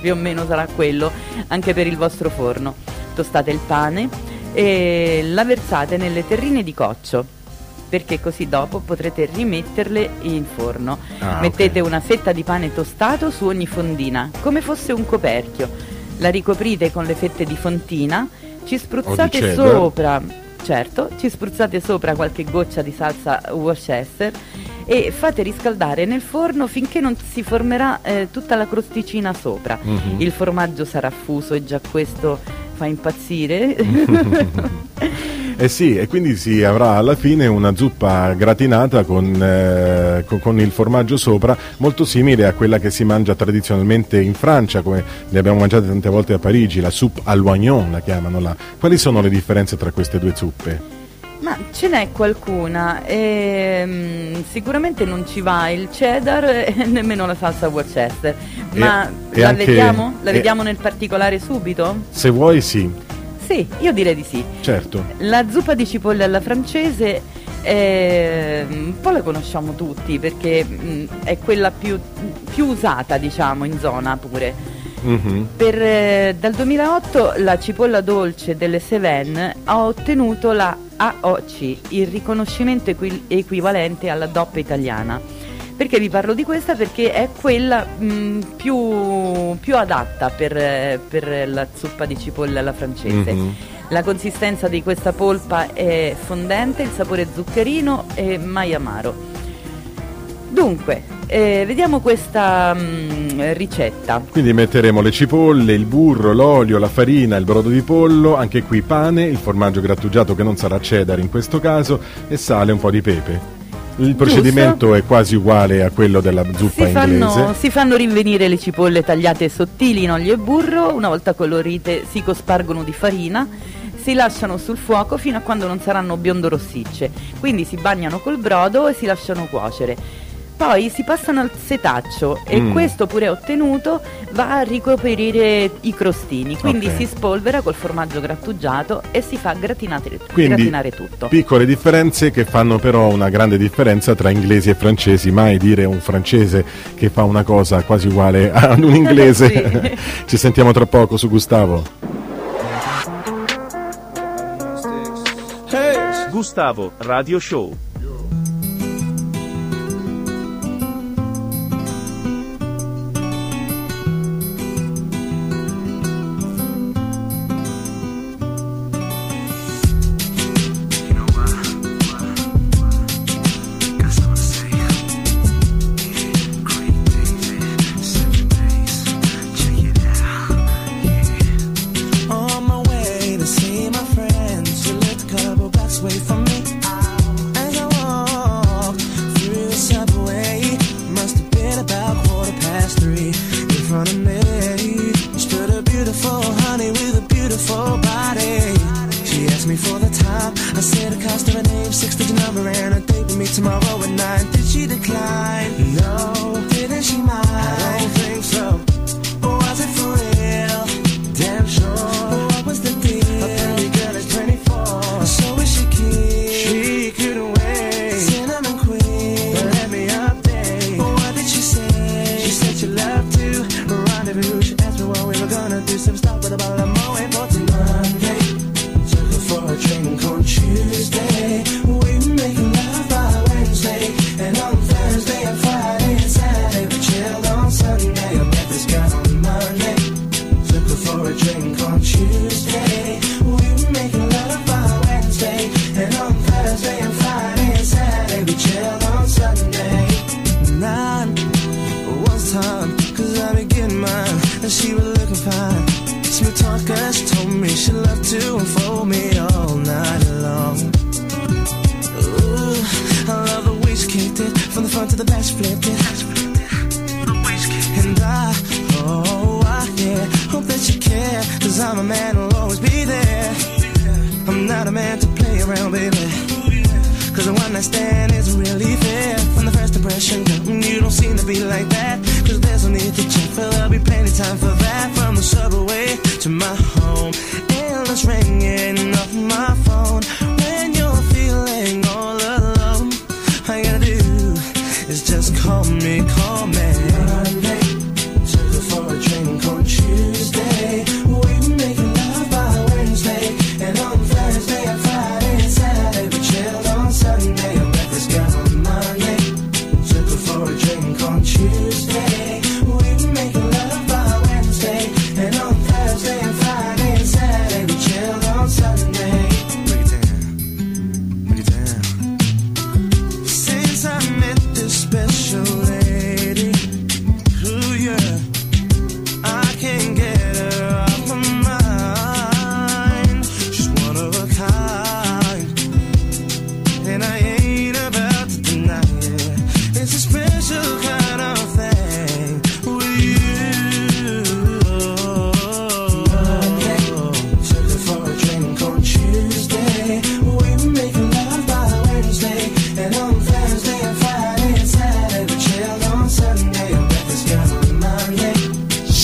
più o meno sarà quello, anche per il vostro forno. Tostate il pane e la versate nelle terrine di coccio, perché così dopo potrete rimetterle in forno. Mettete una fetta di pane tostato su ogni fondina, come fosse un coperchio. La ricoprite con le fette di fontina, ci spruzzate sopra qualche goccia di salsa Worcester e fate riscaldare nel forno finché non si formerà tutta la crosticina sopra. Il formaggio sarà affuso e già questo fa impazzire. Eh sì, e quindi si avrà alla fine una zuppa gratinata con il formaggio sopra, molto simile a quella che si mangia tradizionalmente in Francia, come ne abbiamo mangiate tante volte a Parigi, la soupe à l'oignon la chiamano là. Quali sono le differenze tra queste due zuppe? Ma ce n'è qualcuna, sicuramente non ci va il cheddar e nemmeno la salsa Worcester, ma la vediamo? La vediamo nel particolare subito? Se vuoi sì. Sì, io direi di sì. Certo. La zuppa di cipolle alla francese, un po' la conosciamo tutti perché è quella più usata, diciamo, in zona pure. Mm-hmm. Dal 2008 la cipolla dolce delle Cévennes ha ottenuto la AOC, il riconoscimento equivalente alla DOP italiana. Perché vi parlo di questa? Perché è quella più adatta per la zuppa di cipolla alla francese. Mm-hmm. La consistenza di questa polpa è fondente, il sapore zuccherino e mai amaro. Dunque, vediamo questa ricetta. Quindi metteremo le cipolle, il burro, l'olio, la farina, il brodo di pollo, anche qui pane, il formaggio grattugiato che non sarà cheddar in questo caso, e sale, un po' di pepe. Il procedimento giusto. È quasi uguale a quello della zuppa inglese. Si fanno rinvenire le cipolle tagliate e sottili in olio e burro, una volta colorite si cospargono di farina, si lasciano sul fuoco fino a quando non saranno biondo rossicce, quindi si bagnano col brodo e si lasciano cuocere. Poi si passano al setaccio e questo pure ottenuto va a ricoprire i crostini, quindi si spolvera col formaggio grattugiato e si fa gratinare tutto. Piccole differenze che fanno però una grande differenza tra inglesi e francesi, mai dire un francese che fa una cosa quasi uguale ad un inglese. Sì. Ci sentiamo tra poco su Gustavo. Gustavo Radio Show.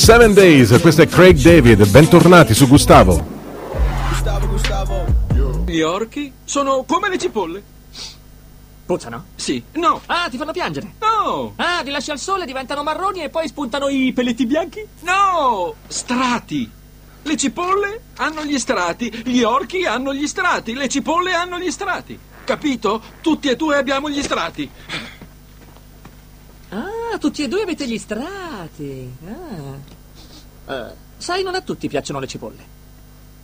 7 Days, questo è Craig David, bentornati su Gustavo. Gustavo. Gli orchi sono come le cipolle. Puzzano? Sì. No. Ah, ti fanno piangere. No. Ah, li lasci al sole, diventano marroni e poi spuntano i peletti bianchi? No, strati. Le cipolle hanno gli strati, gli orchi hanno gli strati, le cipolle hanno gli strati. Capito? Tutti e due abbiamo gli strati. Ah, tutti e due avete gli strati. Ah. Sai, non a tutti piacciono le cipolle.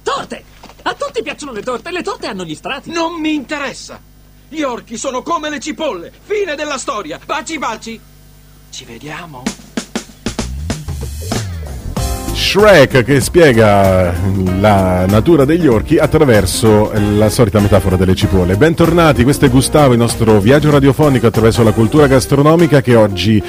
Torte! A tutti piacciono le torte hanno gli strati. Non mi interessa. Gli orchi sono come le cipolle. Fine della storia. Baci, baci. Ci vediamo. Shrek che spiega la natura degli orchi attraverso la solita metafora delle cipolle. Bentornati, questo è Gustavo, il nostro viaggio radiofonico attraverso la cultura gastronomica che oggi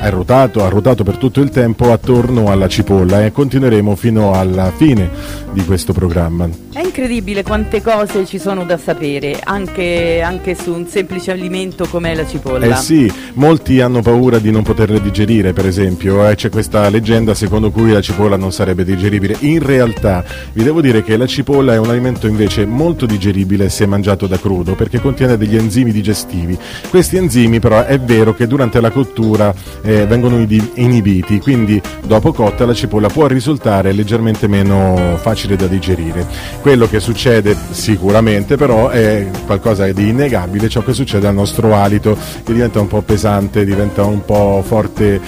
ha ruotato per tutto il tempo attorno alla cipolla e continueremo fino alla fine di questo programma. È incredibile quante cose ci sono da sapere, anche su un semplice alimento come la cipolla. Eh sì, molti hanno paura di non poterle digerire, per esempio, c'è questa leggenda secondo cui la cipolla non sarebbe digeribile. In realtà vi devo dire che la cipolla è un alimento invece molto digeribile se mangiato da crudo, perché contiene degli enzimi digestivi. Questi enzimi però è vero che durante la cottura vengono inibiti, quindi dopo cotta la cipolla può risultare leggermente meno facile da digerire. Quello che succede sicuramente però è qualcosa di innegabile, ciò che succede al nostro alito, che diventa un po' pesante, diventa un po' forte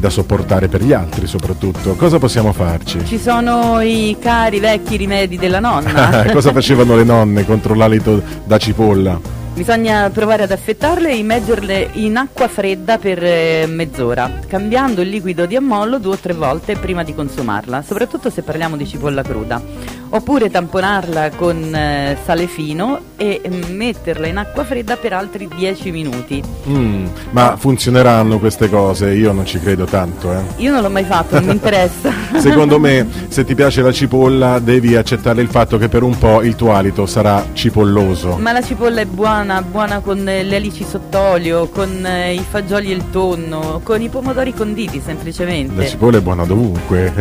da sopportare per gli altri soprattutto. Cosa possiamo farci? Ci sono i cari vecchi rimedi della nonna. Cosa facevano le nonne contro l'alito da cipolla? Bisogna provare ad affettarle e immergerle in acqua fredda per mezz'ora, cambiando il liquido di ammollo 2 o 3 volte prima di consumarla, soprattutto se parliamo di cipolla cruda. Oppure tamponarla con sale fino e metterla in acqua fredda per altri 10 minuti. Ma funzioneranno queste cose? Io non ci credo tanto. Io non l'ho mai fatto, non mi interessa. Secondo me, se ti piace la cipolla, devi accettare il fatto che per un po' il tuo alito sarà cipolloso. Ma la cipolla è buona con le alici sott'olio, con i fagioli e il tonno, con i pomodori conditi semplicemente. La cipolla è buona dovunque.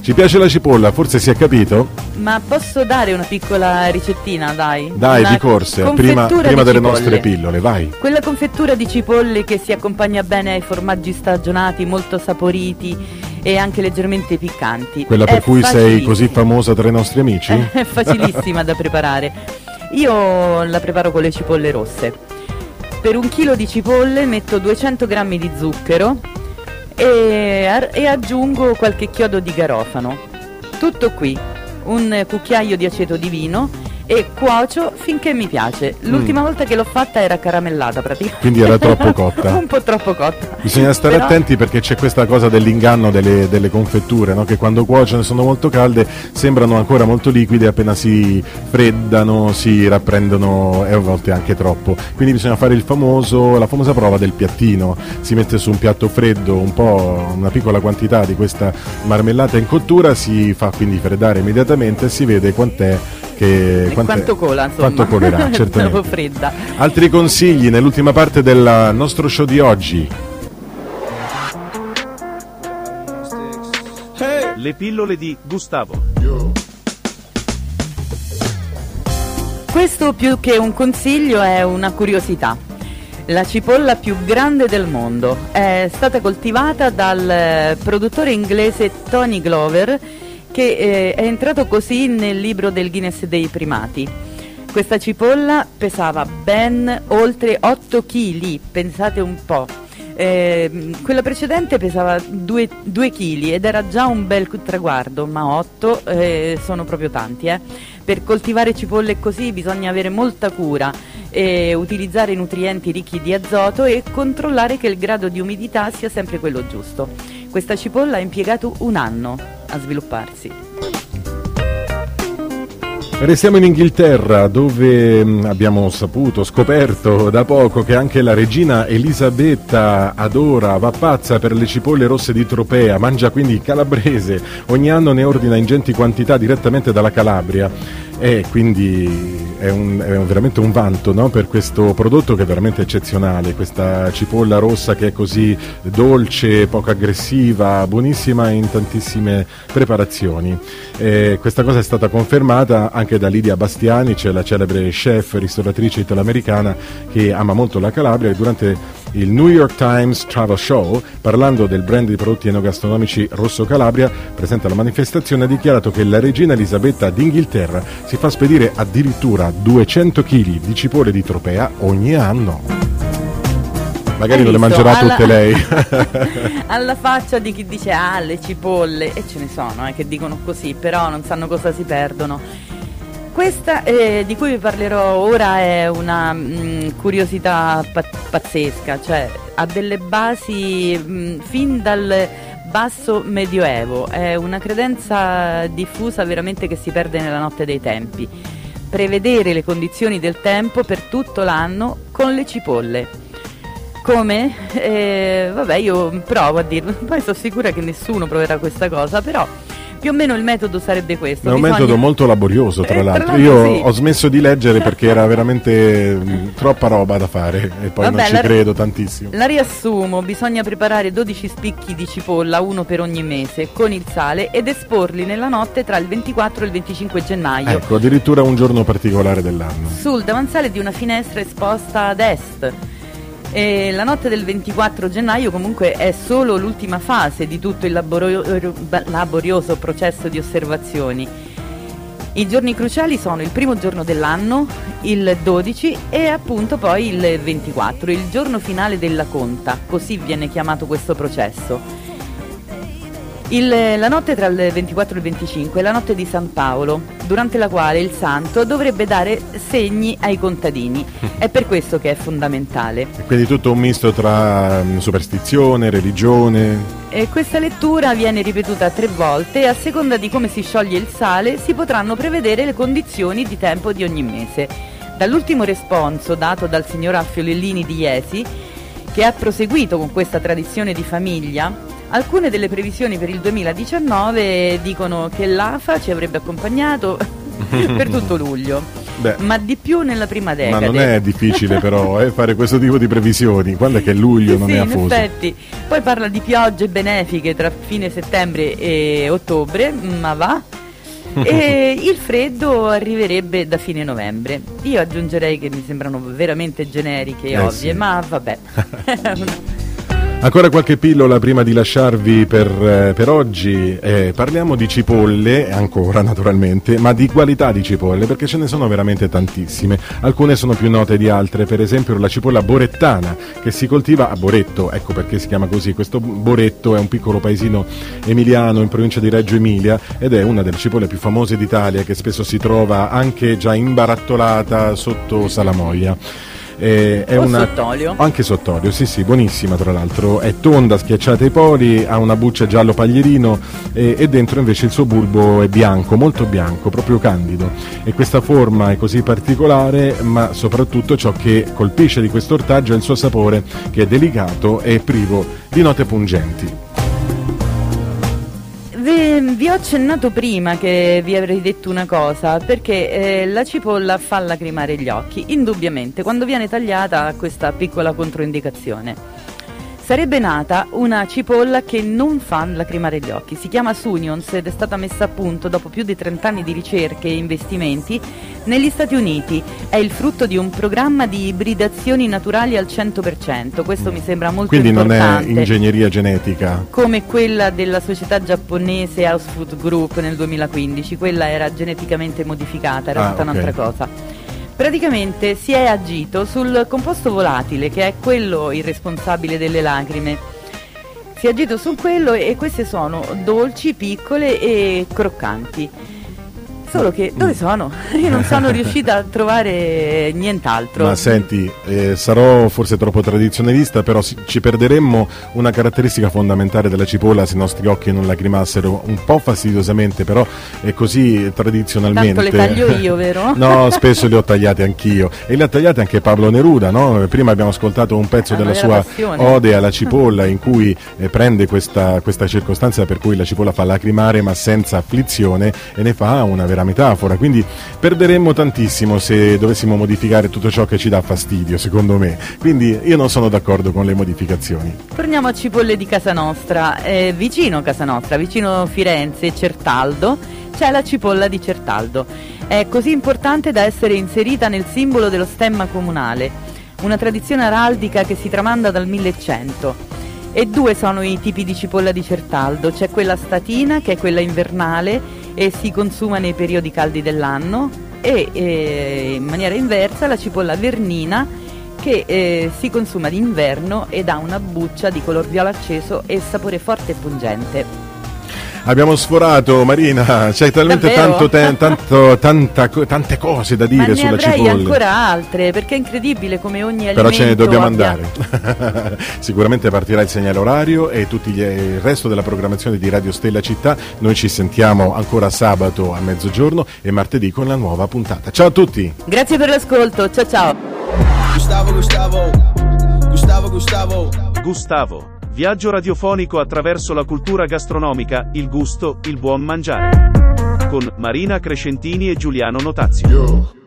Ci piace la cipolla, forse si è capito? Ma posso dare una piccola ricettina, dai? Dai, di corsa, prima delle nostre pillole, vai. Quella confettura di cipolle che si accompagna bene ai formaggi stagionati, molto saporiti e anche leggermente piccanti. Quella per cui sei così famosa tra i nostri amici? È facilissima da preparare. Io la preparo con le cipolle rosse. Per 1 chilo di cipolle metto 200 grammi di zucchero e aggiungo qualche chiodo di garofano. Tutto qui, 1 cucchiaio di aceto di vino e cuocio finché mi piace. L'ultima volta che l'ho fatta era caramellata praticamente. Quindi era troppo cotta. Un po' troppo cotta. Bisogna stare attenti perché c'è questa cosa dell'inganno delle confetture, no? Che quando cuociono sono molto calde, sembrano ancora molto liquide, appena si freddano, si rapprendono e a volte anche troppo. Quindi bisogna fare la famosa prova del piattino. Si mette su un piatto freddo una piccola quantità di questa marmellata in cottura, si fa quindi freddare immediatamente e si vede quanto cola, insomma. Quanto colerà, certamente. Fredda. Altri consigli nell'ultima parte del nostro show di oggi. Le pillole di Gustavo. Questo più che un consiglio è una curiosità. La cipolla più grande del mondo è stata coltivata dal produttore inglese Tony Glover, che è entrato così nel libro del Guinness dei primati. Questa cipolla pesava ben oltre 8 kg, pensate un po'. Quella precedente pesava 2 kg ed era già un bel traguardo, ma 8 sono proprio tanti. Per coltivare cipolle così bisogna avere molta cura, utilizzare nutrienti ricchi di azoto e controllare che il grado di umidità sia sempre quello giusto. Questa cipolla ha impiegato 1 anno a svilupparsi. Restiamo in Inghilterra, dove abbiamo scoperto da poco che anche la regina Elisabetta va pazza per le cipolle rosse di Tropea, mangia quindi calabrese, ogni anno ne ordina ingenti quantità direttamente dalla Calabria. e quindi è veramente un vanto, no? Per questo prodotto che è veramente eccezionale, questa cipolla rossa che è così dolce, poco aggressiva, buonissima in tantissime preparazioni. Questa cosa è stata confermata anche da Lidia Bastianich, la celebre chef ristoratrice italoamericana che ama molto la Calabria, e durante il New York Times Travel Show, parlando del brand di prodotti enogastronomici Rosso Calabria, presente alla manifestazione, ha dichiarato che la regina Elisabetta d'Inghilterra si fa spedire addirittura 200 kg di cipolle di Tropea ogni anno. Magari non le mangerà tutte lei. Alla faccia di chi dice ah, le cipolle, e ce ne sono che dicono così, però non sanno cosa si perdono. Questa di cui vi parlerò ora è una curiosità pazzesca, cioè ha delle basi fin dal basso medioevo, è una credenza diffusa veramente che si perde nella notte dei tempi: prevedere le condizioni del tempo per tutto l'anno con le cipolle. Come? Vabbè, io provo a dirlo, poi sono sicura che nessuno proverà questa cosa, però più o meno il metodo sarebbe questo. È un metodo molto laborioso, tra l'altro. Io sì, ho smesso di leggere perché era veramente troppa roba da fare, e poi non ci credo tantissimo. La riassumo: bisogna preparare 12 spicchi di cipolla, uno per ogni mese, con il sale, ed esporli nella notte tra il 24 e il 25 gennaio. Ecco, addirittura un giorno particolare dell'anno. Sul davanzale di una finestra esposta ad est. E la notte del 24 gennaio comunque è solo l'ultima fase di tutto il laborioso processo di osservazioni. I giorni cruciali sono il primo giorno dell'anno, il 12 e appunto poi il 24, il giorno finale della conta, così viene chiamato questo processo. La notte tra il 24 e il 25 è la notte di San Paolo, durante la quale il santo dovrebbe dare segni ai contadini. È per questo che è fondamentale. E quindi tutto un misto tra superstizione, religione. E questa lettura viene ripetuta 3 volte e a seconda di come si scioglie il sale si potranno prevedere le condizioni di tempo di ogni mese. Dall'ultimo responso dato dal signor Alfiolellini di Iesi, che ha proseguito con questa tradizione di famiglia, alcune delle previsioni per il 2019 dicono che l'AFA ci avrebbe accompagnato per tutto luglio. Beh, ma di più nella prima decade. Ma non è difficile però fare questo tipo di previsioni. Quando è che luglio non è afoso? Sì, poi parla di piogge benefiche tra fine settembre e ottobre, ma va. E il freddo arriverebbe da fine novembre. Io aggiungerei che mi sembrano veramente generiche e ovvie, sì, ma vabbè. Ancora qualche pillola prima di lasciarvi per oggi. Parliamo di cipolle ancora, naturalmente, ma di qualità di cipolle, perché ce ne sono veramente tantissime. Alcune sono più note di altre, per esempio la cipolla borettana, che si coltiva a Boretto, ecco perché si chiama così. Questo Boretto è un piccolo paesino emiliano in provincia di Reggio Emilia ed è una delle cipolle più famose d'Italia, che spesso si trova anche già imbarattolata sotto salamoia. È una... sott'olio. Anche sott'olio, sì, buonissima tra l'altro. È tonda, schiacciata ai poli, ha una buccia giallo paglierino e dentro invece il suo bulbo è bianco, molto bianco, proprio candido. E questa forma è così particolare, ma soprattutto ciò che colpisce di questo ortaggio è il suo sapore, che è delicato e privo di note pungenti. Vi ho accennato prima che vi avrei detto una cosa, perché la cipolla fa lacrimare gli occhi, indubbiamente, quando viene tagliata ha questa piccola controindicazione. Sarebbe nata una cipolla che non fa lacrimare gli occhi, si chiama Sunions ed è stata messa a punto dopo più di 30 anni di ricerche e investimenti negli Stati Uniti. È il frutto di un programma di ibridazioni naturali al 100%, questo mi sembra molto importante. Quindi non è ingegneria genetica? Come quella della società giapponese House Food Group nel 2015, quella era geneticamente modificata, era tutta un'altra cosa. Praticamente si è agito sul composto volatile, che è quello il responsabile delle lacrime. Si è agito su quello e queste sono dolci, piccole e croccanti. Solo che dove sono? Io non sono riuscita a trovare nient'altro. Ma senti, sarò forse troppo tradizionalista, però ci perderemmo una caratteristica fondamentale della cipolla se i nostri occhi non lacrimassero, un po' fastidiosamente, però è così tradizionalmente. Tanto le taglio io, vero? No, spesso le ho tagliate anch'io, e le ha tagliate anche Pablo Neruda, no? Prima abbiamo ascoltato un pezzo della sua passione. Ode alla cipolla, in cui prende questa circostanza per cui la cipolla fa lacrimare ma senza afflizione, e ne fa una vera la metafora, quindi perderemmo tantissimo se dovessimo modificare tutto ciò che ci dà fastidio, secondo me. Quindi io non sono d'accordo con le modificazioni. Torniamo a Cipolle di casa nostra, vicino casa nostra, vicino Firenze, Certaldo, c'è la cipolla di Certaldo. È così importante da essere inserita nel simbolo dello stemma comunale, una tradizione araldica che si tramanda dal 1100. E due sono i tipi di cipolla di Certaldo, c'è quella statina che è quella invernale e si consuma nei periodi caldi dell'anno, e in maniera inversa la cipolla vernina che si consuma d'inverno ed ha una buccia di color viola acceso e sapore forte e pungente. Abbiamo sforato, Marina, c'è talmente tante cose da dire sulla cipolla. Ma ne avrei ancora altre, perché è incredibile come ogni alimento. Però ce ne dobbiamo andare. Sicuramente partirà il segnale orario e tutto il resto della programmazione di Radio Stella Città. Noi ci sentiamo ancora sabato a mezzogiorno e martedì con la nuova puntata. Ciao a tutti. Grazie per l'ascolto, ciao ciao. Gustavo. Viaggio radiofonico attraverso la cultura gastronomica, il gusto, il buon mangiare. Con Marina Crescentini e Giuliano Notazio.